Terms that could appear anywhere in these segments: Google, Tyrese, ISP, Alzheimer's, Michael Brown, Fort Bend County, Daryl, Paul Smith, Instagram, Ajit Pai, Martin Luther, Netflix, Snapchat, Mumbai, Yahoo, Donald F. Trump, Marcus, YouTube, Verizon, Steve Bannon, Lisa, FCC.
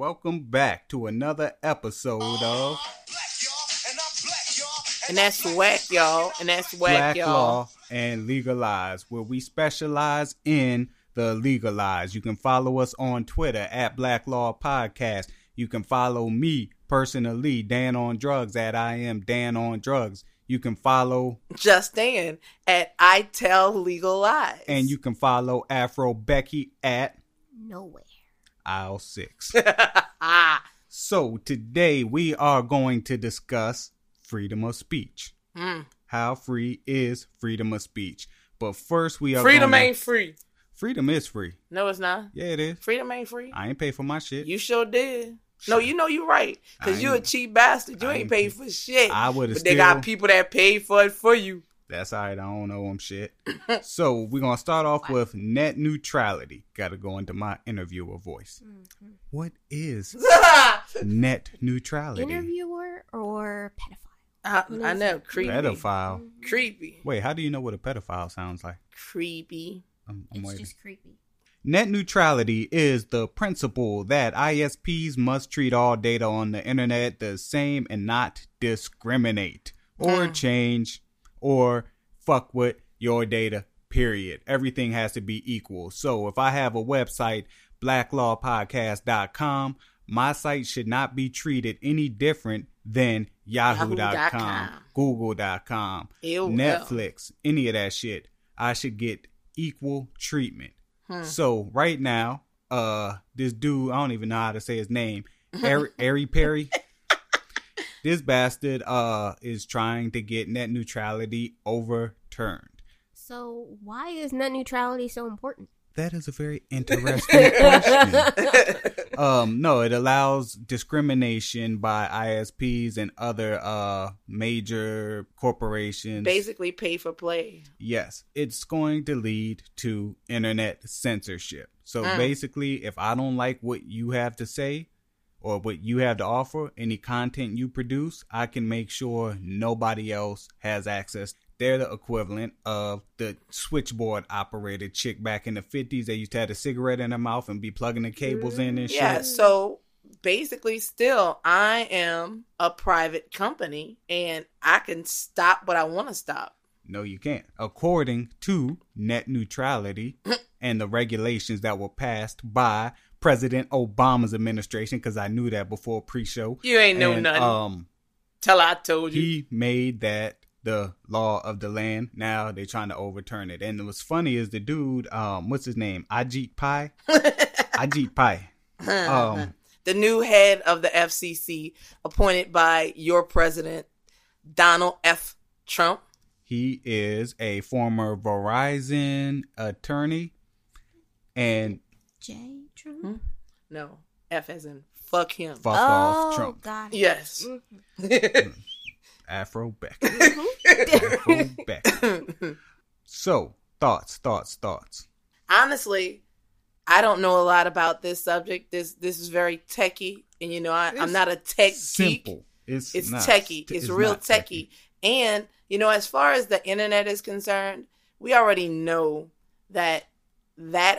Welcome back to another episode of And That's Whack, y'all. And That's Whack, y'all. Black Law and Legalize, where we specialize in the legalize. You can follow us on Twitter at Black Law Podcast. You can follow me personally, Dan on Drugs, at I Am Dan on Drugs. You can follow Just Dan at I Tell Legal Lies. And you can follow Afro Becky at Nowhere. Aisle 6. So today we are going to discuss freedom of speech. How free is freedom of speech? But first we are ain't free. Freedom is free. No, it's not. Yeah, it is. Freedom ain't free. I ain't paid for my shit. You sure did. No, you know you right. Because you a cheap bastard. You ain't paid for shit. I would have still. But they got people that paid for it for you. That's all right. I don't know them shit. So we're going to start off with net neutrality. Got to go into my interviewer voice. Mm-hmm. What is net neutrality? Interviewer or pedophile? I know. Creepy. Pedophile. Mm-hmm. Creepy. Wait, how do you know what a pedophile sounds like? Creepy. It's just creepy. Net neutrality is the principle that ISPs must treat all data on the internet the same and not discriminate or change or fuck with your data, period. Everything has to be equal. So if I have a website, blacklawpodcast.com, my site should not be treated any different than yahoo.com, google.com, Netflix, any of that shit. I should get equal treatment. So right now, this dude, I don't even know how to say his name, Ari Perry, this bastard is trying to get net neutrality overturned. So why is net neutrality so important? That is a very interesting question. No, it allows discrimination by ISPs and other major corporations. Basically pay for play. Yes. It's going to lead to internet censorship. So basically, if I don't like what you have to say or what you have to offer, any content you produce, I can make sure nobody else has access. They're the equivalent of the switchboard operator chick back in the 50s. They used to have a cigarette in her mouth and be plugging the cables in and shit. Yeah, so basically still, I am a private company and I can stop what I want to stop. No, you can't. According to net neutrality and the regulations that were passed by President Obama's administration, because I knew that before pre-show. You ain't know nothing. Till I told you. He made that the law of the land. Now they're trying to overturn it. And what's funny is the dude, what's his name? Ajit Pai. Ajit Pai. The new head of the FCC appointed by your president, Donald F. Trump. He is a former Verizon attorney. And J. Trump? No. F as in fuck him. Fuck off Trump. Oh, got it. Yes. Afro Beck. Afro Beck. So, thoughts. Honestly, I don't know a lot about this subject. This is very techie, and you know I'm not a tech geek. It's not, techie. It's real techie. And you know, as far as the internet is concerned, we already know that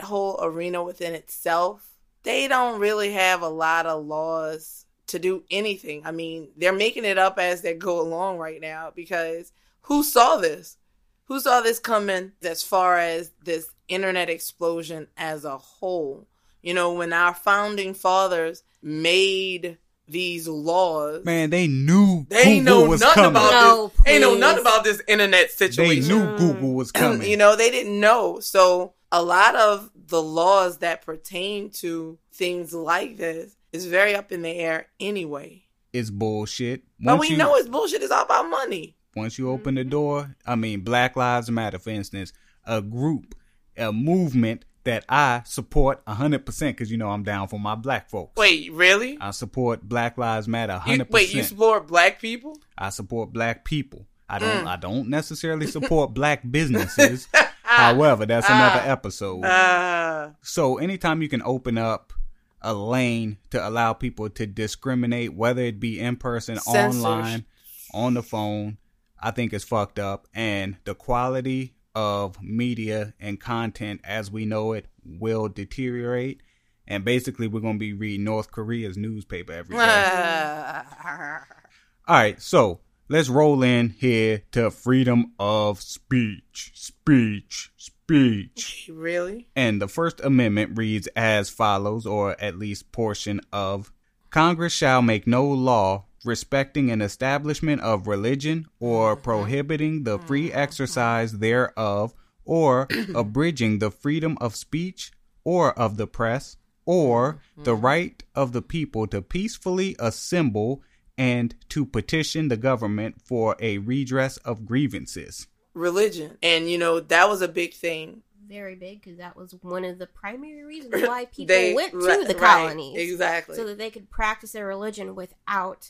whole arena within itself, they don't really have a lot of laws to do anything. I mean, they're making it up as they go along right now, because who saw this? Who saw this coming as far as this internet explosion as a whole? You know, when our founding fathers made these laws, man, they knew Google was coming. They know nothing about this internet situation. They knew Google was coming. You know, they didn't know. So a lot of the laws that pertain to things like this, it's very up in the air anyway. It's bullshit. But we know it's bullshit. It's all about money. Once you open the door, I mean, Black Lives Matter, for instance, a group, a movement that I support 100%, because you know I'm down for my black folks. Wait, really? I support Black Lives Matter 100%. You support black people? I support black people. I don't necessarily support black businesses. However, that's another episode. So anytime you can open up a lane to allow people to discriminate, whether it be in person, online, on the phone, I think it's fucked up. And the quality of media and content as we know it will deteriorate. And basically, we're going to be reading North Korea's newspaper every day. All right, so let's roll in here to freedom of speech. Speech. Really? And the First Amendment reads as follows, or at least portion of, Congress shall make no law respecting an establishment of religion or prohibiting the free exercise thereof or abridging the freedom of speech or of the press or the right of the people to peacefully assemble and to petition the government for a redress of grievances. Religion. And, you know, that was a big thing. Very big, because that was one of the primary reasons why people went to the colonies. Right, exactly. So that they could practice their religion without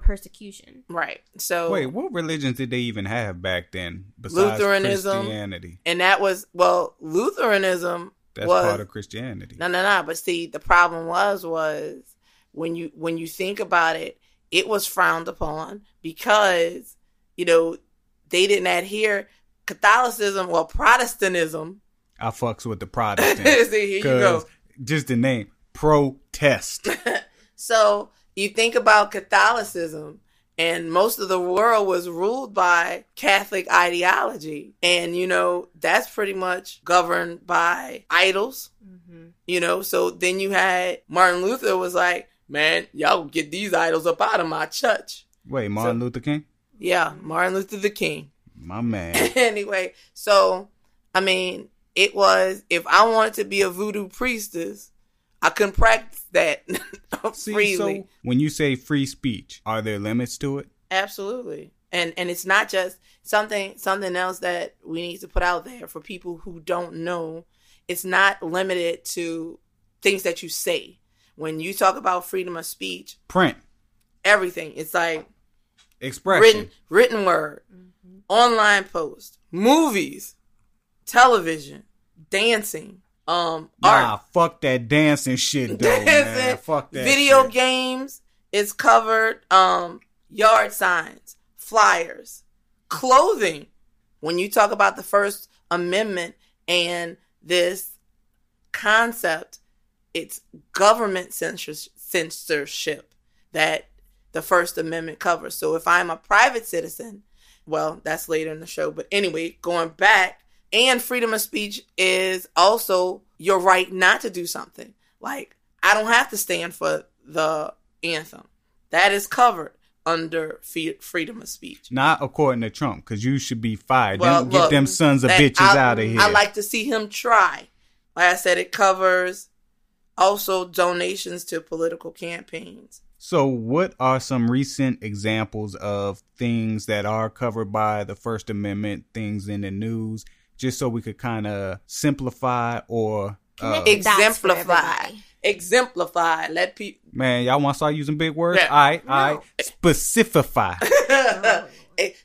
persecution. Right. So wait, what religions did they even have back then besides Lutheranism, Christianity? And that was, well, Lutheranism was part of Christianity. No. But see, the problem was when you think about it, it was frowned upon because, you know, they didn't adhere. Catholicism, well, Protestantism. I fucks with the Protestants. See, here you go. Just the name, protest. So you think about Catholicism, and most of the world was ruled by Catholic ideology. And, you know, that's pretty much governed by idols, you know. So then you had Martin Luther was like, man, y'all get these idols up out of my church. Wait, Martin Luther King? Yeah, Martin Luther the King. My man. Anyway, so, I mean, it was, if I wanted to be a voodoo priestess, I couldn't practice that freely. So when you say free speech, are there limits to it? Absolutely. And it's not just something else that we need to put out there for people who don't know. It's not limited to things that you say. When you talk about freedom of speech. Print. Everything. It's like. Expression. Written word. Online post, movies, television, dancing, art. Fuck that dancing shit, though, man. Fuck that video shit. Games is covered, yard signs, flyers, clothing. When you talk about the First Amendment and this concept, it's government censorship that the First Amendment covers. So if I'm a private citizen, well, that's later in the show. But anyway, going back, and freedom of speech is also your right not to do something. Like, I don't have to stand for the anthem. That is covered under freedom of speech. Not according to Trump, because you should be fired. Well, don't get them sons of bitches out of here. I like to see him try. Like I said, it covers also donations to political campaigns. So what are some recent examples of things that are covered by the First Amendment, things in the news, just so we could kind of simplify or exemplify. Let people. Man, y'all want to start using big words? Yeah. All right. Specify.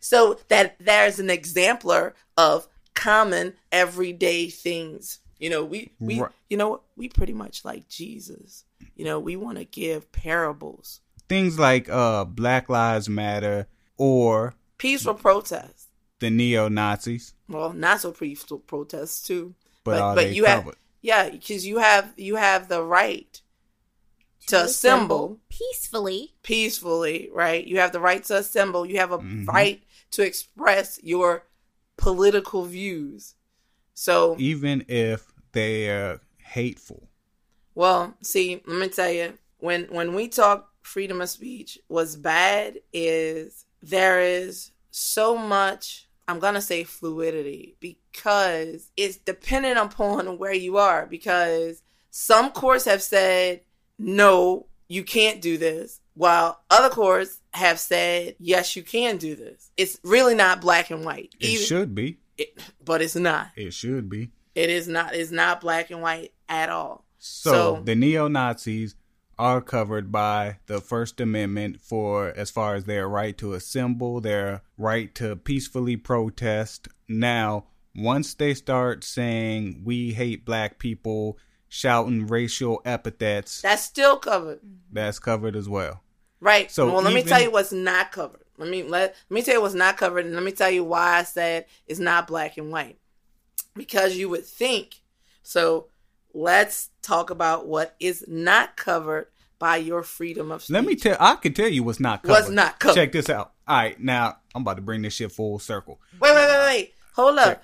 So that there's an exemplar of common everyday things. You know, we right. You know, we pretty much like Jesus. You know, we want to give parables. Things like Black Lives Matter or peaceful protests. The neo-Nazis. Well, not so peaceful protests too. But you covered? Because you have the right to assemble peacefully, right? You have the right to assemble. You have a right to express your political views. So even if they're hateful. Well, see, let me tell you, when we talk freedom of speech, what's bad is there is so much, I'm going to say fluidity, because it's dependent upon where you are, because some courts have said, no, you can't do this, while other courts have said, yes, you can do this. It's really not black and white. It should be. But it's not. It should be. It is not. It's not black and white at all. So the neo-Nazis are covered by the First Amendment for as far as their right to assemble, their right to peacefully protest. Now, once they start saying we hate black people, shouting racial epithets. That's still covered. That's covered as well. Right. So well, let me tell you what's not covered. Let me tell you what's not covered. And let me tell you why I said it's not black and white. Because you would think so. Let's talk about what is not covered by your freedom of speech. Let me tell. I can tell you what's not covered. What's not covered. Check this out. All right, now I'm about to bring this shit full circle. Wait. Hold up.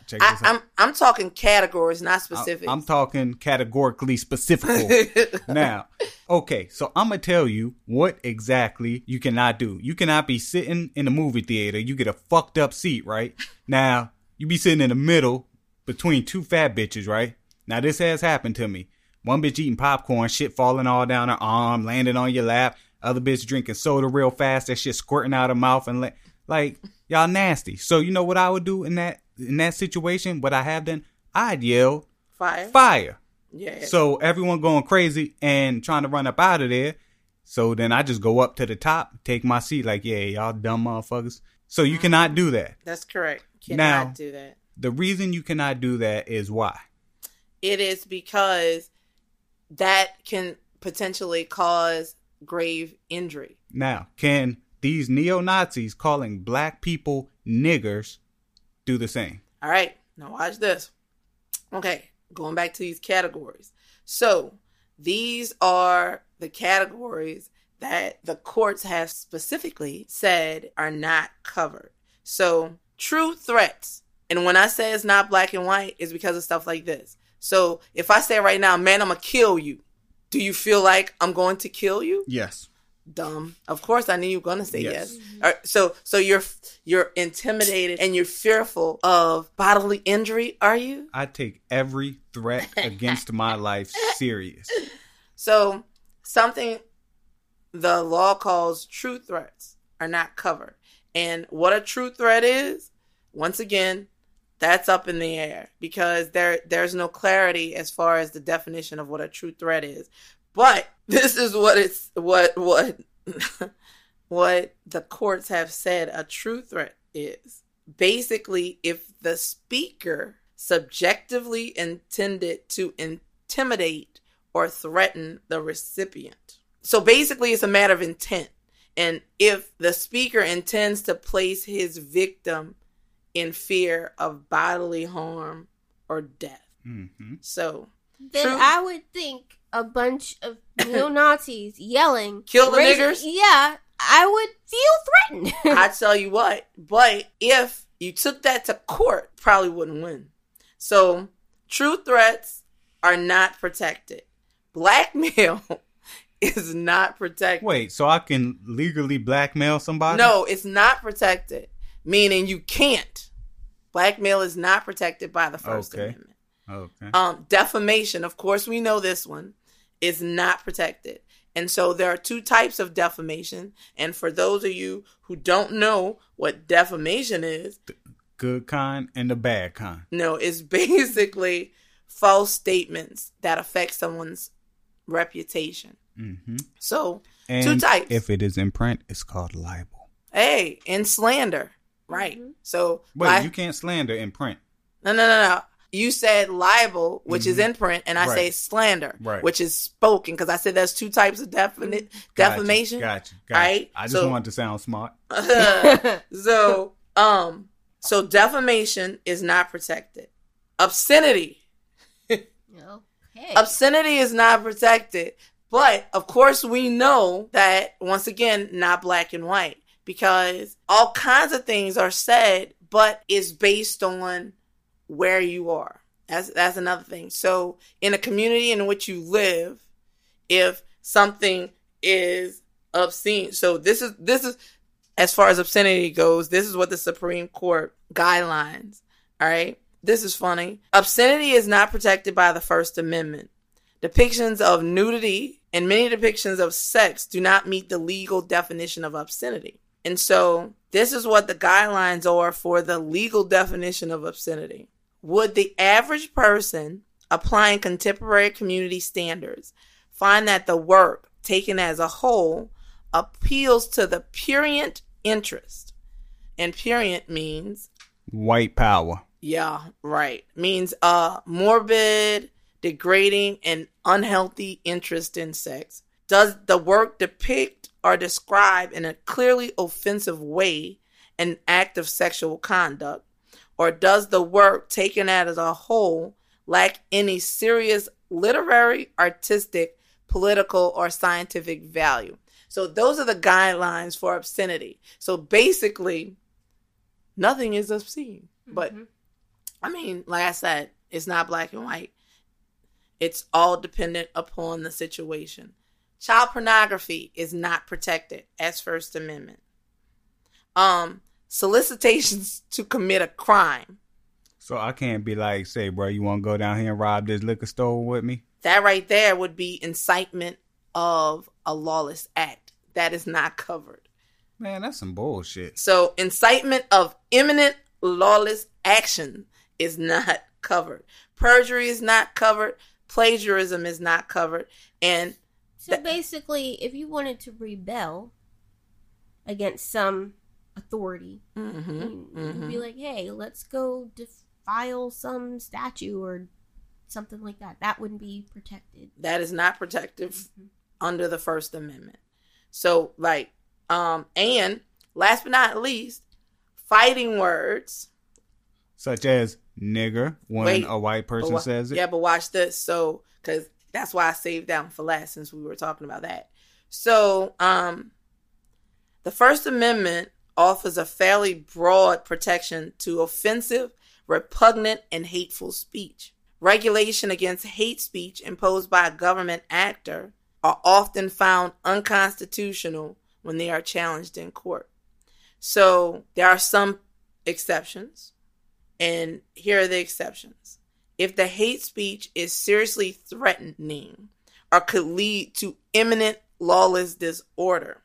I'm talking categories, not specific. I'm talking categorically specific. Now, okay, so I'm going to tell you what exactly you cannot do. You cannot be sitting in a movie theater. You get a fucked up seat, right? Now, you be sitting in the middle between two fat bitches, right? Now, this has happened to me. One bitch eating popcorn, shit falling all down her arm, landing on your lap. Other bitch drinking soda real fast, that shit squirting out her mouth. And like, y'all nasty. So you know what I would do in that situation, what I have done, I'd yell fire. Yeah. So everyone going crazy and trying to run up out of there. So then I just go up to the top, take my seat, like, yeah, y'all dumb motherfuckers. So you cannot do that. That's correct. Cannot do that. The reason you cannot do that is why? It is because that can potentially cause grave injury. Now, can these neo-Nazis calling black people niggers do the same? All right. Now watch this. Okay. Going back to these categories. So these are the categories that the courts have specifically said are not covered. So true threats. And when I say it's not black and white, it's because of stuff like this. So if I say right now, man, I'm going to kill you. Do you feel like I'm going to kill you? Yes. Dumb. Of course, I knew you were gonna say yes. All right, so you're intimidated and you're fearful of bodily injury. Are you? I take every threat against my life serious. So something the law calls true threats are not covered. And what a true threat is, once again, that's up in the air because there's no clarity as far as the definition of what a true threat is. But this is what the courts have said a true threat is. Basically, if the speaker subjectively intended to intimidate or threaten the recipient. So basically, it's a matter of intent. And if the speaker intends to place his victim in fear of bodily harm or death. Mm-hmm. So then I would think a bunch of neo-Nazis yelling, kill the niggers? Yeah, I would feel threatened. I tell you what, but if you took that to court, probably wouldn't win. So true threats are not protected. Blackmail is not protected. Wait, so I can legally blackmail somebody? No, it's not protected, meaning you can't. Blackmail is not protected by the First Amendment. Okay. Defamation, of course, we know this one, is not protected. And so there are two types of defamation. And for those of you who don't know what defamation is, the good kind and the bad kind. No, it's basically false statements that affect someone's reputation. Mm-hmm. So and two types. If it is in print, it's called libel. Hey, and slander. Right. Mm-hmm. So you can't slander in print. No. You said libel, which is in print, and I say slander, which is spoken, because I said there's two types of defamation. Gotcha. Right? I just want to sound smart. So defamation is not protected. Obscenity. Okay. Obscenity is not protected. But, of course, we know that, once again, not black and white, because all kinds of things are said, but it's based on where you are. That's another thing. So in a community in which you live, if something is obscene, so this is as far as obscenity goes, this is what the Supreme Court guidelines. All right. This is funny. Obscenity is not protected by the First Amendment. Depictions of nudity and many depictions of sex do not meet the legal definition of obscenity. And so this is what the guidelines are for the legal definition of obscenity. Would the average person applying contemporary community standards find that the work, taken as a whole, appeals to the prurient interest? And prurient means white power. Yeah, right. Means morbid, degrading, and unhealthy interest in sex. Does the work depict or describe in a clearly offensive way an act of sexual conduct? Or does the work taken as a whole lack any serious literary, artistic, political, or scientific value. So those are the guidelines for obscenity. So basically, nothing is obscene. Mm-hmm. But I mean, like I said, it's not black and white. It's all dependent upon the situation. Child pornography is not protected as First Amendment. Solicitations to commit a crime. So I can't be like, say, bro, you want to go down here and rob this liquor store with me? That right there would be incitement of a lawless act. That is not covered. Man, that's some bullshit. So incitement of imminent lawless action is not covered. Perjury is not covered. Plagiarism is not covered. And so basically, if you wanted to rebel against some authority, you'd be like, hey, let's go defile some statue or something like that. That wouldn't be protected. That is not protected under the First Amendment. So, like, and last but not least, fighting words. Such as nigger, when a white person says it. Yeah, but watch this. So, because that's why I saved that one for last, since we were talking about that. So, the First Amendment offers a fairly broad protection to offensive, repugnant, and hateful speech. Regulation against hate speech imposed by a government actor are often found unconstitutional when they are challenged in court. So there are some exceptions, and here are the exceptions. If the hate speech is seriously threatening or could lead to imminent lawless disorder,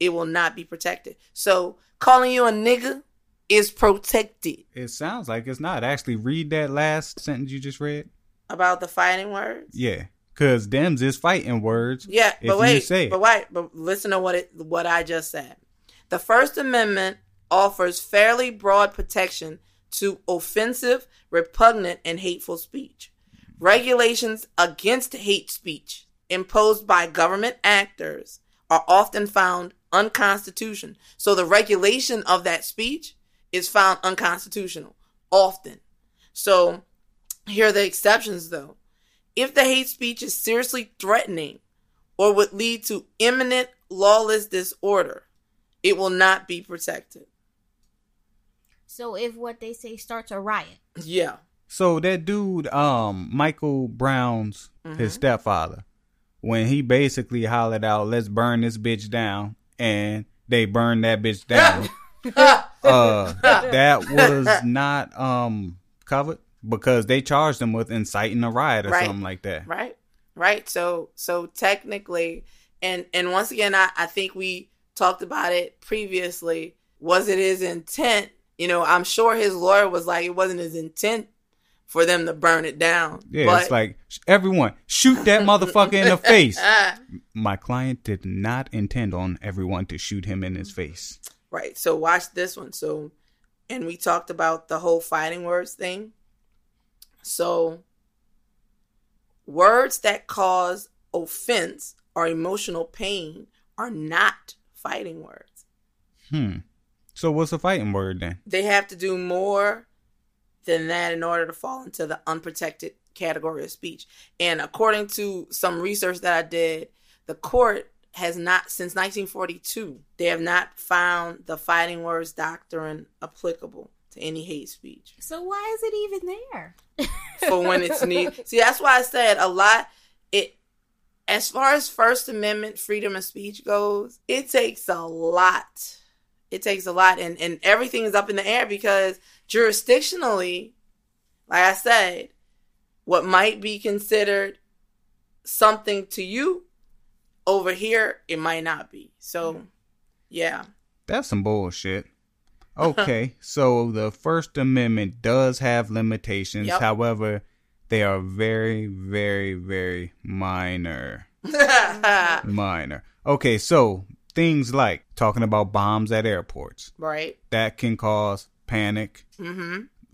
it will not be protected. So calling you a nigger is protected. It sounds like it's not. Actually, read that last sentence you just read. About the fighting words? Yeah. Because them's is fighting words. Yeah, but wait, listen to what I just said. The First Amendment offers fairly broad protection to offensive, repugnant, and hateful speech. Regulations against hate speech imposed by government actors are often found unconstitutional. So the regulation of that speech is found unconstitutional often. So here are the exceptions, though. If the hate speech is seriously threatening or would lead to imminent lawless disorder, it will not be protected. So if what they say starts a riot. Yeah. So that dude, Michael Brown's, his stepfather, when he basically hollered out, let's burn this bitch down, and they burned that bitch down, that was not covered because they charged him with inciting a riot or something like that. Right. So technically, and once again, I think we talked about it previously. Was it his intent? You know, I'm sure his lawyer was like, it wasn't his intent for them to burn it down. Yeah, but it's like, everyone, shoot that motherfucker in the face. My client did not intend on everyone to shoot him in his face. Right. So watch this one. So, and we talked about the whole fighting words thing. So words that cause offense or emotional pain are not fighting words. So what's a fighting word then? They have to do more than that in order to fall into the unprotected category of speech. And according to some research that I did, the court has not, since 1942, they have not found the fighting words doctrine applicable to any hate speech. So why is it even there? For when it's needed. See, that's why I said a lot. As far as First Amendment freedom of speech goes, it takes a lot. It takes a lot, and everything is up in the air because jurisdictionally, like I said, what might be considered something to you over here, it might not be. So, yeah. That's some bullshit. Okay, so the First Amendment does have limitations. Yep. However, they are very, very, very minor. Okay, so things like talking about bombs at airports. Right. That can cause panic.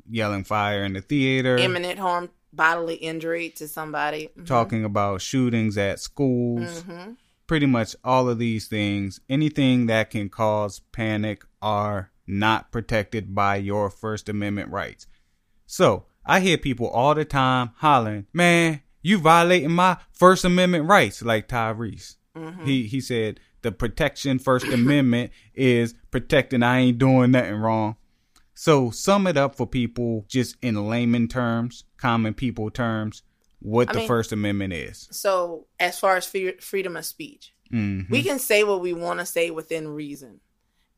Yelling fire in the theater. Imminent harm, bodily injury to somebody. Talking about shootings at schools. Pretty much all of these things. Anything that can cause panic are not protected by your First Amendment rights. So I hear people all the time hollering, man, you violating my First Amendment rights, like Tyrese. Mm-hmm. He said the protection First Amendment is protecting. I ain't doing nothing wrong. So sum it up for people just in layman terms, common people terms, what the First Amendment is. So as far as freedom of speech, mm-hmm. we can say what we want to say within reason.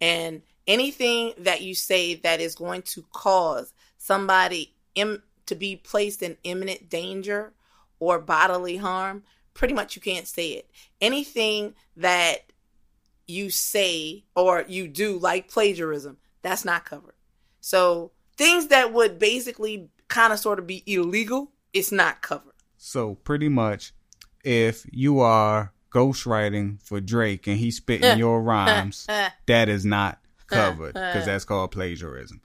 And anything that you say that is going to cause somebody to be placed in imminent danger or bodily harm, pretty much you can't say it. Anything that you say or you do, like plagiarism, that's not covered. So things that would basically kind of sort of be illegal, it's not covered. So pretty much if you are ghostwriting for Drake and he's spitting your rhymes, that is not covered because that's called plagiarism.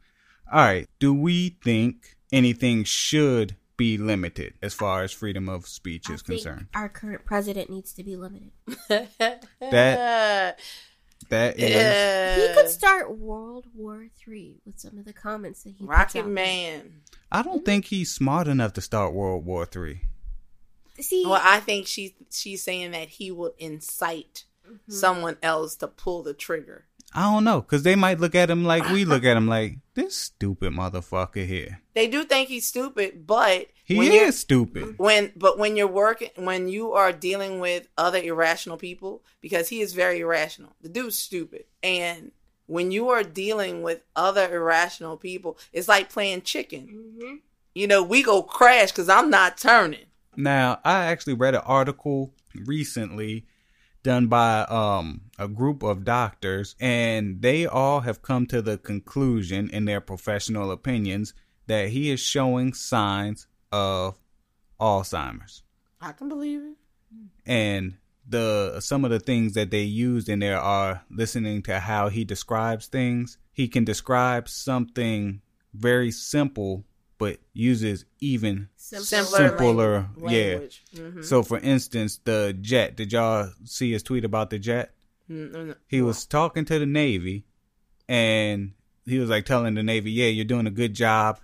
All right. Do we think anything should be limited as far as freedom of speech is concerned? Our current president needs to be limited. That is. He could start World War III with some of the comments that he Rocket Man. I don't think he's smart enough to start World War III. See, well, I think she's saying that he will incite mm-hmm. someone else to pull the trigger. I don't know, because they might look at him like we look at him like, this stupid motherfucker here. They do think he's stupid, but... He is stupid. But when you're working, when you are dealing with other irrational people, because he is very irrational. The dude's stupid. And when you are dealing with other irrational people, it's like playing chicken. Mm-hmm. You know, we go crash because I'm not turning. Now, I actually read an article recently done by a group of doctors, and they all have come to the conclusion in their professional opinions that he is showing signs of Alzheimer's. I can believe it. And some of the things that they used in there are listening to how he describes things. He can describe something very simple, but uses even simpler language. Yeah. Mm-hmm. So, for instance, the jet. Did y'all see his tweet about the jet? Mm-hmm. He was talking to the Navy, and he was like telling the Navy, yeah, you're doing a good job.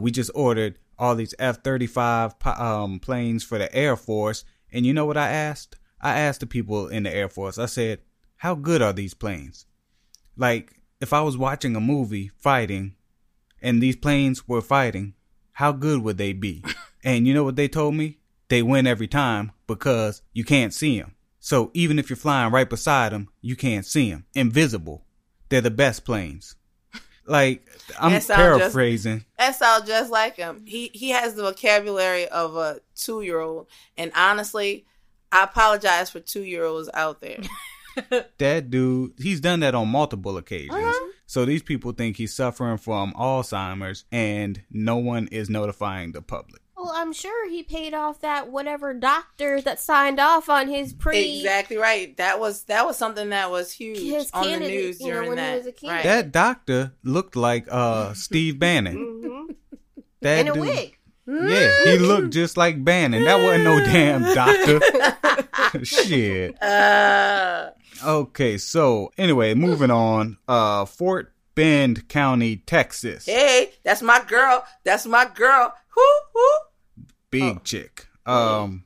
We just ordered all these F-35 planes for the Air Force. And you know what I asked? I asked the people in the Air Force. I said, how good are these planes? Like, if I was watching a movie fighting and these planes were fighting, how good would they be? And you know what they told me? They win every time because you can't see them. So even if you're flying right beside them, you can't see them. Invisible. They're the best planes. Like, I'm paraphrasing. That sounds just like him. He has the vocabulary of a 2-year-old. And honestly, I apologize for 2-year-olds out there. That dude, he's done that on multiple occasions. Uh-huh. So these people think he's suffering from Alzheimer's and no one is notifying the public. Well, I'm sure he paid off that whatever doctor that signed off on his Exactly right. That was something that was huge on the news during that. Right. That doctor looked like Steve Bannon. Mm-hmm. That in a wig. Yeah, he looked just like Bannon. That wasn't no damn doctor. Shit. Okay, so anyway, moving on. Fort Bend County, Texas. Hey, that's my girl. Whoo. Big chick. The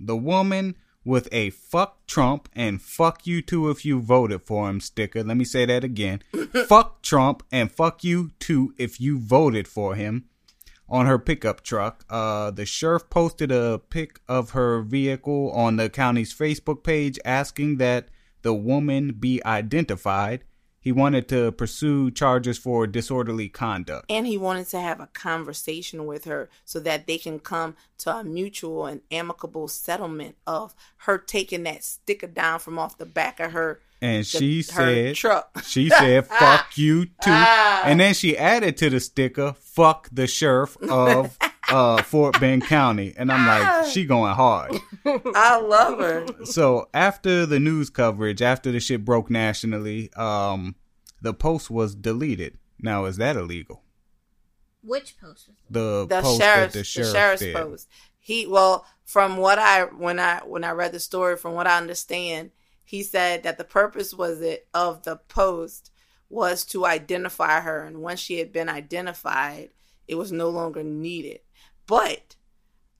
woman with a fuck Trump and fuck you too if you voted for him sticker. Let me say that again. Fuck Trump and fuck you too if you voted for him. On her pickup truck. The sheriff posted a pic of her vehicle on the county's Facebook page asking that the woman be identified. He wanted to pursue charges for disorderly conduct. And he wanted to have a conversation with her so that they can come to a mutual and amicable settlement of her taking that sticker down from off the back of her truck. And she said, fuck you too. And then she added to the sticker, fuck the sheriff of Fort Bend County. And I'm like, she going hard. I love her. So after the news coverage, after the shit broke nationally, the post was deleted. Now, is that illegal? Which post? The sheriff's post. When I read the story, from what I understand, he said that the purpose of the post was to identify her. And once she had been identified, it was no longer needed. But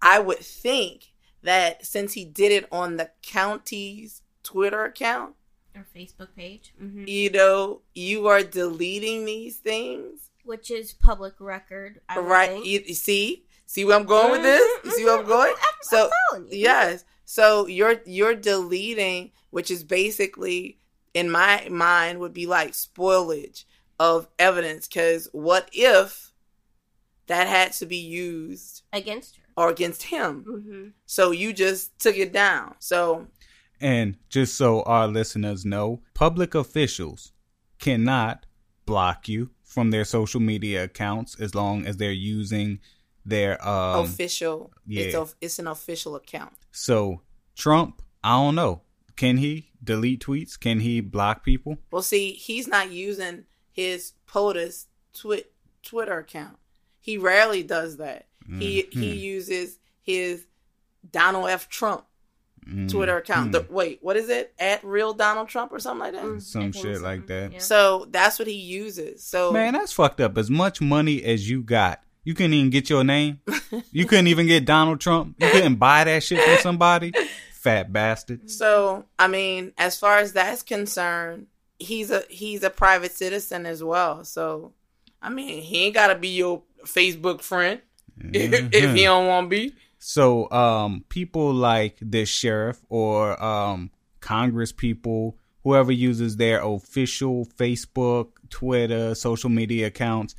I would think that since he did it on the county's Twitter account or Facebook page, mm-hmm. you know, you are deleting these things, which is public record, right? You see where I'm going with this? You see where I'm going? So yes, so you're deleting, which is basically, in my mind, would be like spoilage of evidence. Because what if that had to be used against her or against him? Mm-hmm. So you just took it down. So, and just so our listeners know, public officials cannot block you from their social media accounts as long as they're using their official. Yeah, it's an official account. So Trump, I don't know. Can he delete tweets? Can he block people? Well, see, he's not using his POTUS Twitter account. He rarely does that. Mm-hmm. He uses his Donald F. Trump Twitter account. Mm-hmm. Wait, what is it? @RealDonaldTrump or something like that? Some shit like that. Yeah. So that's what he uses. So man, that's fucked up. As much money as you got, you couldn't even get your name. You couldn't even get Donald Trump. You couldn't buy that shit from somebody. Fat bastard. So, I mean, as far as that's concerned, he's a private citizen as well. So, I mean, he ain't got to be your Facebook friend if he don't want to be. So, people like the sheriff or Congress people, whoever uses their official Facebook, Twitter, social media accounts,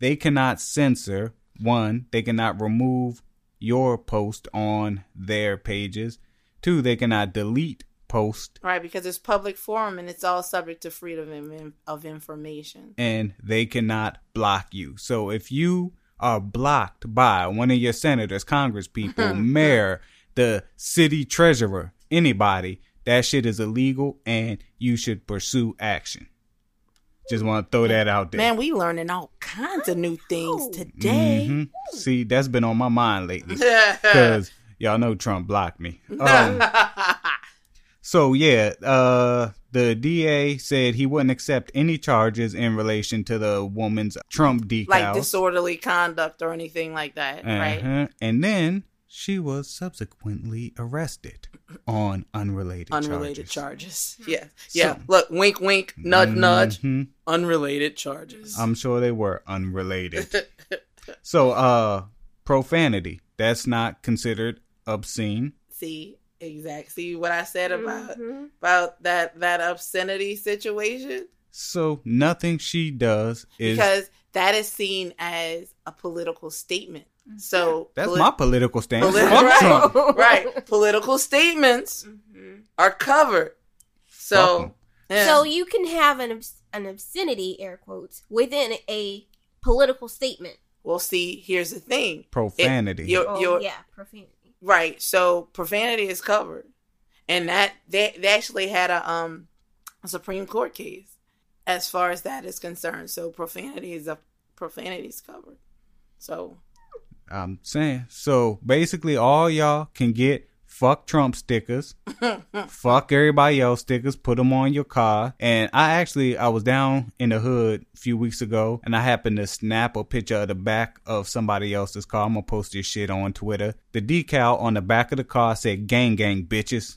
they cannot censor. One, they cannot remove your post on their pages. Two, they cannot delete posts. Right, because it's public forum and it's all subject to freedom of information. And they cannot block you. So if you are blocked by one of your senators, Congress people, mayor, the city treasurer, anybody, that shit is illegal and you should pursue action. Just want to throw that out there. Man, we learning all kinds of new things today. Mm-hmm. See, that's been on my mind lately. Because y'all know Trump blocked me. So, yeah, the DA said he wouldn't accept any charges in relation to the woman's Trump decals. Like disorderly conduct or anything like that, right? And then she was subsequently arrested on unrelated charges. Yeah. Yeah. So, look, wink, wink, nudge, nudge. Unrelated charges. I'm sure they were unrelated. So, profanity. That's not considered obscene. See, exactly. See what I said about that obscenity situation? So nothing she does is... Because that is seen as a political statement. So that's my political stance. Trump. Right. Political statements are covered. So, so you can have an obscenity, air quotes, within a political statement. Well, see, here's the thing. Profanity. Profanity. Right. So profanity is covered. And that they actually had a Supreme Court case as far as that is concerned. So profanity is covered. So I'm saying. So basically all y'all can get fuck Trump stickers, fuck everybody else stickers, put them on your car. And I was down in the hood a few weeks ago and I happened to snap a picture of the back of somebody else's car. I'm going to post this shit on Twitter. The decal on the back of the car said gang gang bitches.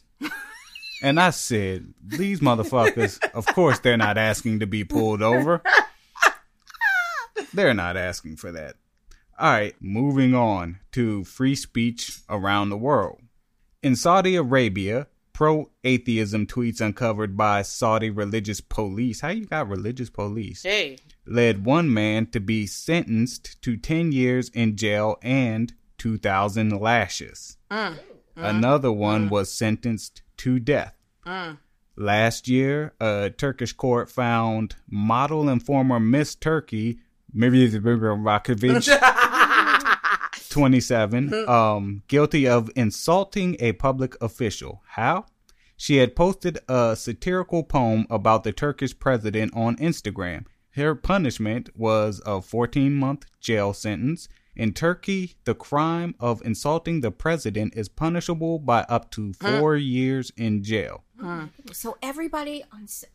And I said, these motherfuckers, of course they're not asking to be pulled over. They're not asking for that. All right, moving on to free speech around the world. In Saudi Arabia, pro-atheism tweets uncovered by Saudi religious police. How you got religious police? Hey. Led one man to be sentenced to 10 years in jail and 2,000 lashes. Another one was sentenced to death. Last year, a Turkish court found model and former Miss Turkey, maybe it's Rakovic, 27, guilty of insulting a public official. How? She had posted a satirical poem about the Turkish president on Instagram. Her punishment was a 14-month jail sentence. In Turkey, the crime of insulting the president is punishable by up to 4 years in jail. So everybody,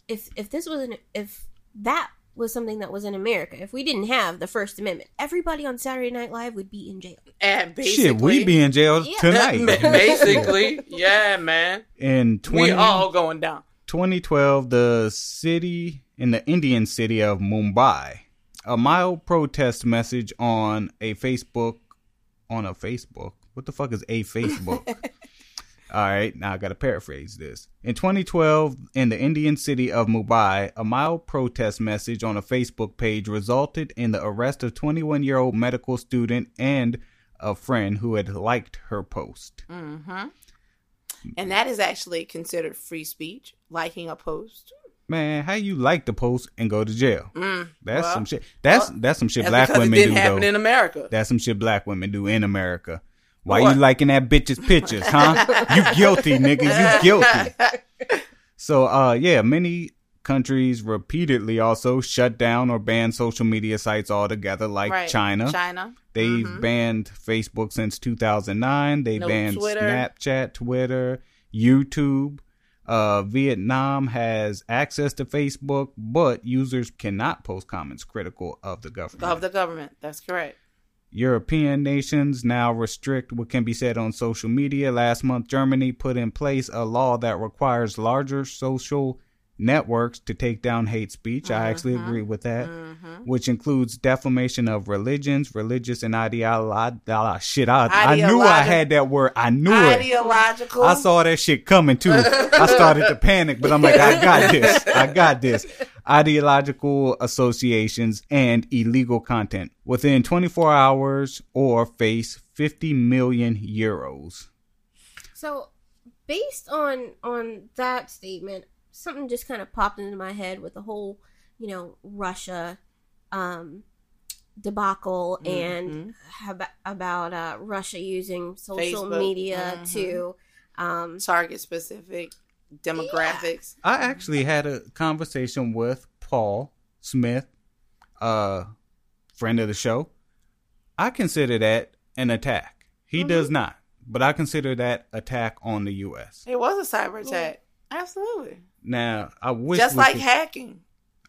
if this was an, if that was something that was in America. If we didn't have the First Amendment, everybody on Saturday Night Live would be in jail. And basically, shit, we'd be in jail tonight. Basically, yeah, man. We all going down. 2012, the city, in the Indian city of Mumbai, a mild protest message on a Facebook. What the fuck is a Facebook? All right, now I got to paraphrase this. In 2012, in the Indian city of Mumbai, a mild protest message on a Facebook page resulted in the arrest of 21-year-old medical student and a friend who had liked her post. Mm-hmm. And that is actually considered free speech, liking a post. Man, how you like the post and go to jail? That's some shit. That's some shit black women do, though. It didn't happen in America. That's some shit black women do in America. Why you liking that bitch's pictures, huh? You guilty, nigga. You guilty. So, yeah, many countries repeatedly also shut down or banned social media sites altogether, like China. They've banned Facebook since 2009. They banned Twitter. Snapchat, Twitter, YouTube. Vietnam has access to Facebook, but users cannot post comments critical of the government. That's correct. European nations now restrict what can be said on social media. Last month, Germany put in place a law that requires larger social networks to take down hate speech. Mm-hmm. I actually agree with that, which includes defamation of religions, religious and ideological. Shit, I knew I had that word. I knew ideological. I saw that shit coming too. I started to panic, but I'm like, I got this. Ideological associations and illegal content within 24 hours or face 50 million euros. So based on that statement, something just kind of popped into my head with the whole, you know, Russia debacle and about Russia using social Facebook. Media to target specific demographics. Yeah. I actually had a conversation with Paul Smith, friend of the show. I consider that an attack. He does not, but I consider that attack on the U.S. It was a cyber attack. Yeah. Absolutely. Now, I wish hacking.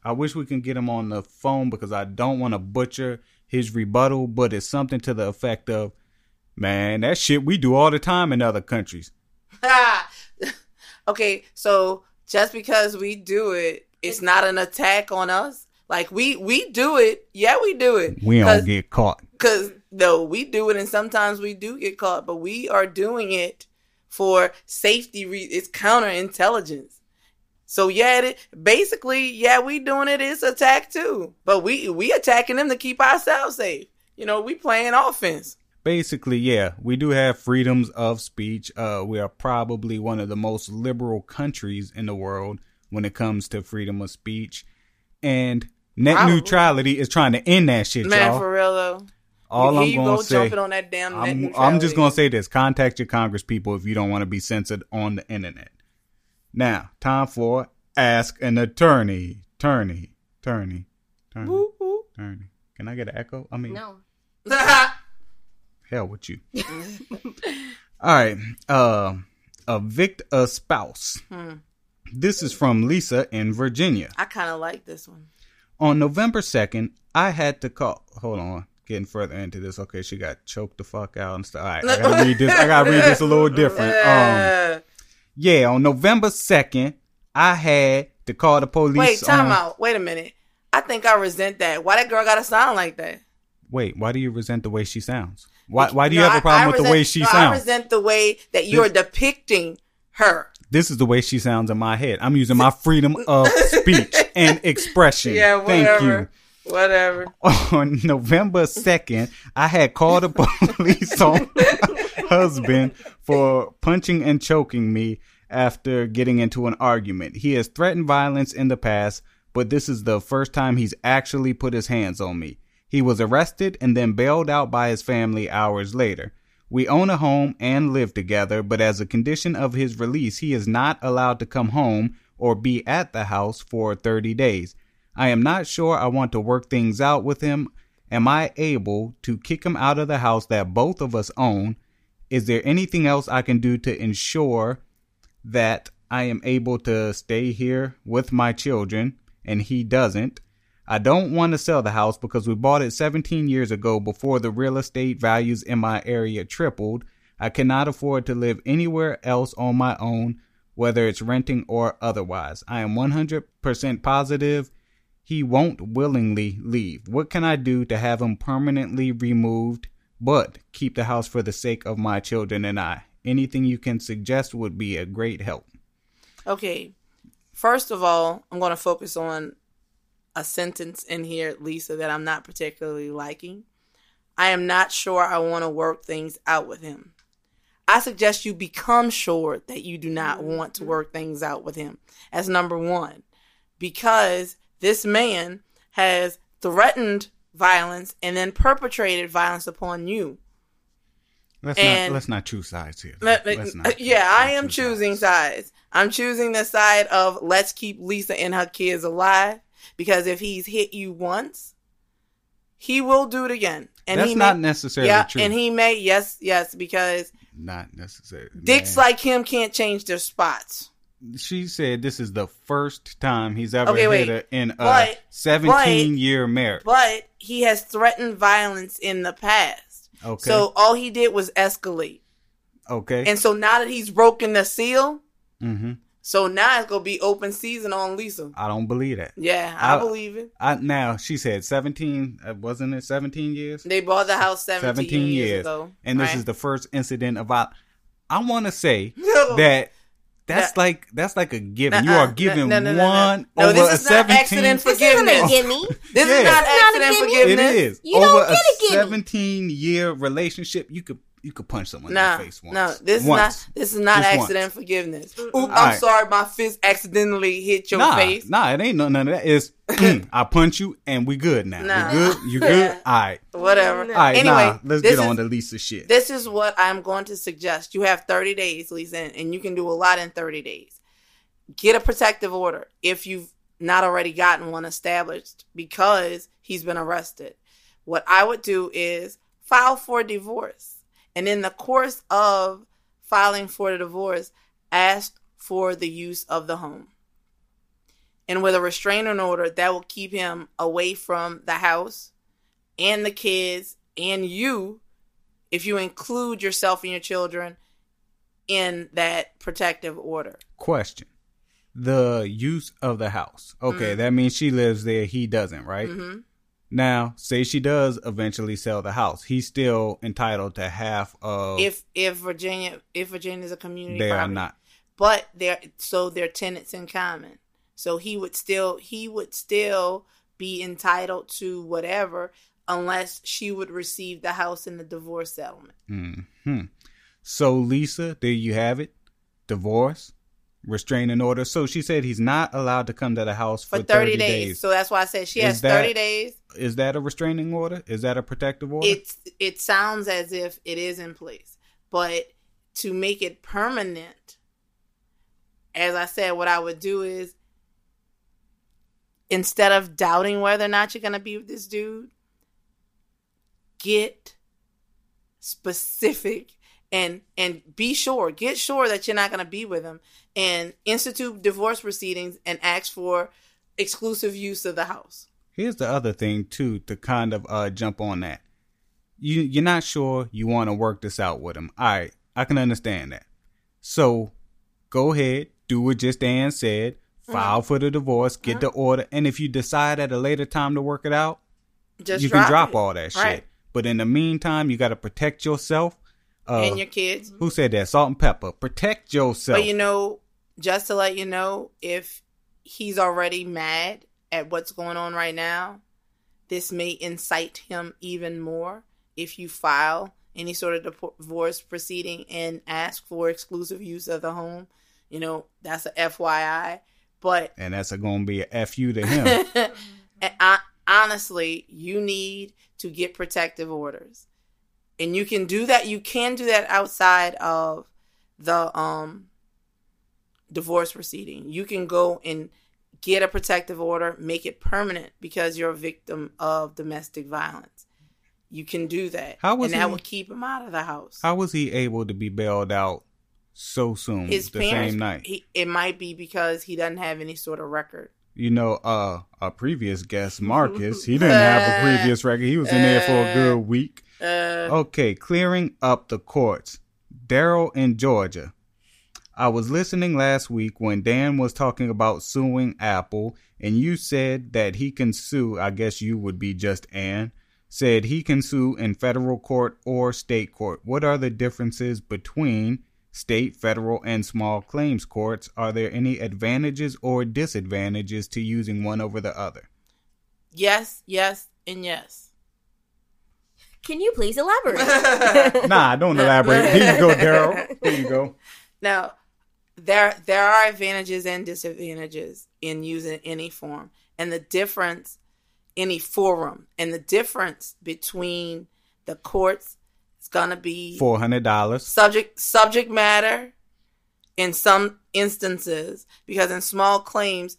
I wish we can get him on the phone because I don't want to butcher his rebuttal, but it's something to the effect of, man, that shit we do all the time in other countries. Okay, so just because we do it, it's not an attack on us. Like, we do it. Yeah, we do it. We don't get caught. Because, no, we do it, and sometimes we do get caught, but we are doing it for safety reasons. It's counterintelligence. So yeah, we doing it. It's attack too, but we attacking them to keep ourselves safe. You know, we playing offense. Basically, yeah, we do have freedoms of speech. We are probably one of the most liberal countries in the world when it comes to freedom of speech, and net neutrality is trying to end that shit, man, y'all. Man, for real though. I'm just gonna say this: contact your Congress people if you don't want to be censored on the internet. Now, time for Ask an Attorney. Attorney. Can I get an echo? I mean, no. Hell with you. All right. Evict a spouse. This is from Lisa in Virginia. I kind of like this one. On November 2nd, I had to call. Hold on. Getting further into this. Okay, she got choked the fuck out and stuff. All right. I got to read this a little different. Yeah, on November 2nd, I had to call the police. Wait, time out. Wait a minute. I think I resent that. Why that girl got to sound like that? Wait, why do you resent the way she sounds? Why do you have a problem with the way she sounds? I resent the way that you're depicting her. This is the way she sounds in my head. I'm using my freedom of speech and expression. Yeah, whatever. Thank you. Whatever. On November 2nd, I had called the police on husband for punching and choking me after getting into an argument. He has threatened violence in the past, but this is the first time he's actually put his hands on me. He was arrested and then bailed out by his family hours later. We own a home and live together, but as a condition of his release, he is not allowed to come home or be at the house for 30 days. I am not sure I want to work things out with him. Am I able to kick him out of the house that both of us own? Is there anything else I can do to ensure that I am able to stay here with my children and he doesn't? I don't want to sell the house because we bought it 17 years ago before the real estate values in my area tripled. I cannot afford to live anywhere else on my own, whether it's renting or otherwise. I am 100% positive he won't willingly leave. What can I do to have him permanently removed, but keep the house for the sake of my children and I? Anything you can suggest would be a great help. Okay. First of all, I'm going to focus on a sentence in here, Lisa, that I'm not particularly liking. I am not sure I want to work things out with him. I suggest you become sure that you do not want to work things out with him. That's number one, because this man has threatened violence and then perpetrated violence upon you. Let's not choose sides here. I am choosing sides. I'm choosing the side of let's keep Lisa and her kids alive, because if he's hit you once, he will do it again. And That's not necessarily true. And he may, yes, because not necessarily. Dicks like him can't change their spots. She said this is the first time he's ever hit her in a 17-year marriage. But he has threatened violence in the past. Okay. So all he did was escalate. Okay. And so now that he's broken the seal, mm-hmm. So now it's going to be open season on Lisa. I don't believe that. Yeah, I believe it. Now, she said 17, wasn't it 17 years? They bought the house 17 years ago. And this is the first incident of violence. I want to say that... That's like a given. You are giving one over a 17. This is not accident forgiveness. This is not accident forgiveness. It is. You over don't get a 17-year relationship, you could punch someone in the face once. This is not accident forgiveness. Oop, I'm sorry, my fist accidentally hit your face. Nah, it ain't none of that. It's I punch you and we good now. Nah. You good? You good? All right. Whatever. All right, anyway, let's get on to Lisa's shit. This is what I'm going to suggest. You have 30 days, Lisa, and you can do a lot in 30 days. Get a protective order if you've not already gotten one established because he's been arrested. What I would do is file for divorce. And in the course of filing for the divorce, asked for the use of the home. And with a restraining order, that will keep him away from the house and the kids and you, if you include yourself and your children in that protective order. Question. The use of the house. Okay, mm-hmm. That means she lives there. He doesn't, right? Mm-hmm. Now, say she does eventually sell the house. He's still entitled to half of... If Virginia is a community property. They are not. But they're tenants in common. So he would still be entitled to whatever unless she would receive the house in the divorce settlement. Mm-hmm. So, Lisa, there you have it. Divorce. Restraining order. So she said he's not allowed to come to the house for 30 days. So that's why I said she has 30 days. Is that a restraining order? Is that a protective order? It sounds as if it is in place. But to make it permanent, as I said, what I would do is instead of doubting whether or not you're going to be with this dude, get specific and get sure that you're not going to be with him, and institute divorce proceedings and ask for exclusive use of the house. Here's the other thing, too, to kind of jump on that. You're not sure you want to work this out with him. All right, I can understand that. So go ahead, do what just Ann said, file for the divorce, get the order, and if you decide at a later time to work it out, you can drop all that shit. Right. But in the meantime, you got to protect yourself. And your kids. Who said that? Salt and pepper. Protect yourself. But just to let you know, if he's already mad at what's going on right now, this may incite him even more if you file any sort of divorce proceeding and ask for exclusive use of the home. That's a FYI. And that's going to be a FU to him. Honestly, you need to get protective orders. And you can do that. You can do that outside of the divorce proceeding. You can go and get a protective order, make it permanent because you're a victim of domestic violence. You can do that. That will keep him out of the house. How was he able to be bailed out so soon? His parents, the same night? It might be because he doesn't have any sort of record. you know, a previous guest, Marcus, he didn't have a previous record. He was in there for a good week. Okay, clearing up the courts. Daryl in Georgia. I was listening last week when Dan was talking about suing Apple, and you said that he can sue, I guess you would be just Ann, said he can sue in federal court or state court. What are the differences between state, federal, and small claims courts? Are there any advantages or disadvantages to using one over the other? Yes, yes, and yes. Can you please elaborate? Nah, don't elaborate. Here you go, Daryl. Here you go. Now, there are advantages and disadvantages in using any form, and the difference, any forum, and the difference between the courts is going to be $400 subject matter in some instances, because in small claims,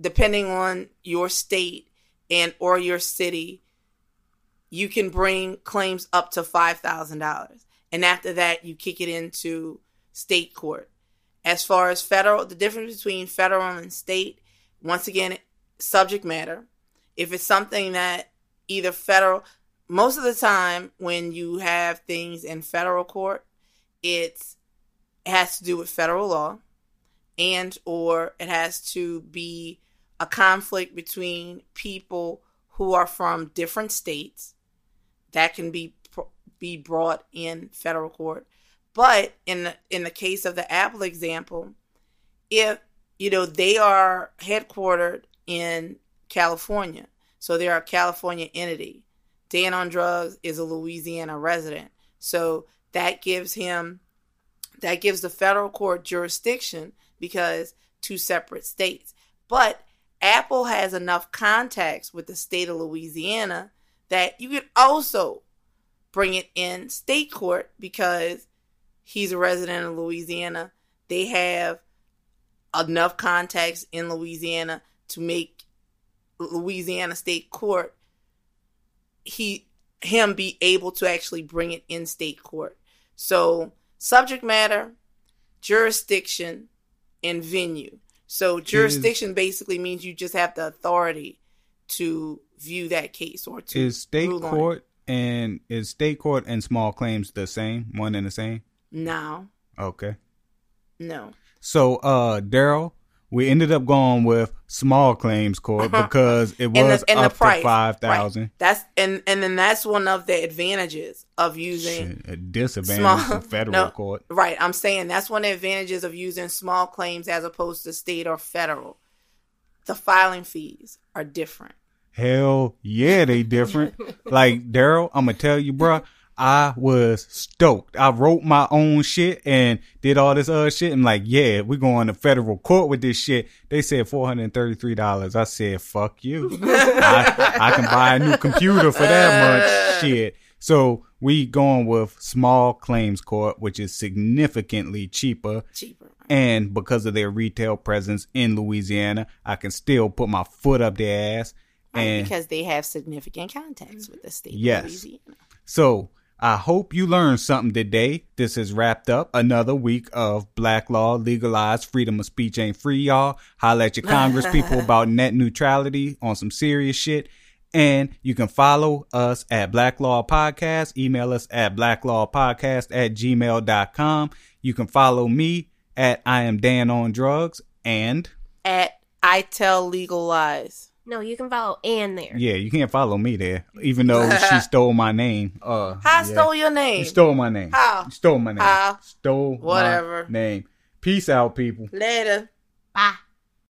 depending on your state and or your city, you can bring claims up to $5,000, and after that, you kick it into state court. As far as federal, the difference between federal and state, once again, subject matter. If it's something that either federal, most of the time when you have things in federal court, it has to do with federal law, and or it has to be a conflict between people who are from different states. That can be brought in federal court. But in the case of the Apple example, if, you know, they are headquartered in California, so they are a California entity. Dan on Drugs is a Louisiana resident, so that gives the federal court jurisdiction, because two separate states. But Apple has enough contacts with the state of Louisiana that you could also bring it in state court, because he's a resident of Louisiana. They have enough contacts in Louisiana to make Louisiana state court, him be able to actually bring it in state court. So subject matter, jurisdiction, and venue. So jurisdiction basically means you just have the authority to view that case or to Is state court and small claims the same? One and the same? No. Okay. No. So, Daryl, we ended up going with small claims court because it was up to $5,000. Right. That's and then that's one of the advantages of using a disadvantage of federal court. Right. I'm saying that's one of the advantages of using small claims as opposed to state or federal. The filing fees are different. Hell yeah, they different. Like, Daryl, I'm going to tell you, bro, I was stoked. I wrote my own shit and did all this other shit. I'm like, yeah, we're going to federal court with this shit. They said $433. I said, fuck you. I can buy a new computer for that much shit. So we going with small claims court, which is significantly cheaper. And because of their retail presence in Louisiana, I can still put my foot up their ass. And because they have significant contacts with the state of Louisiana. So I hope you learned something today. This has wrapped up another week of Black Law Legalized. Freedom of speech ain't free, y'all. Holler at your Congress people about net neutrality on some serious shit. And you can follow us at Black Law Podcast. Email us at blacklawpodcast@gmail.com. You can follow me at I Am Dan on Drugs and at I Tell Legal Lies. No, you can follow Ann there. Yeah, you can't follow me there, even though she stole my name. Stole your name? You stole my name. How? You stole my name. How? Stole my name. Peace out, people. Later. Bye.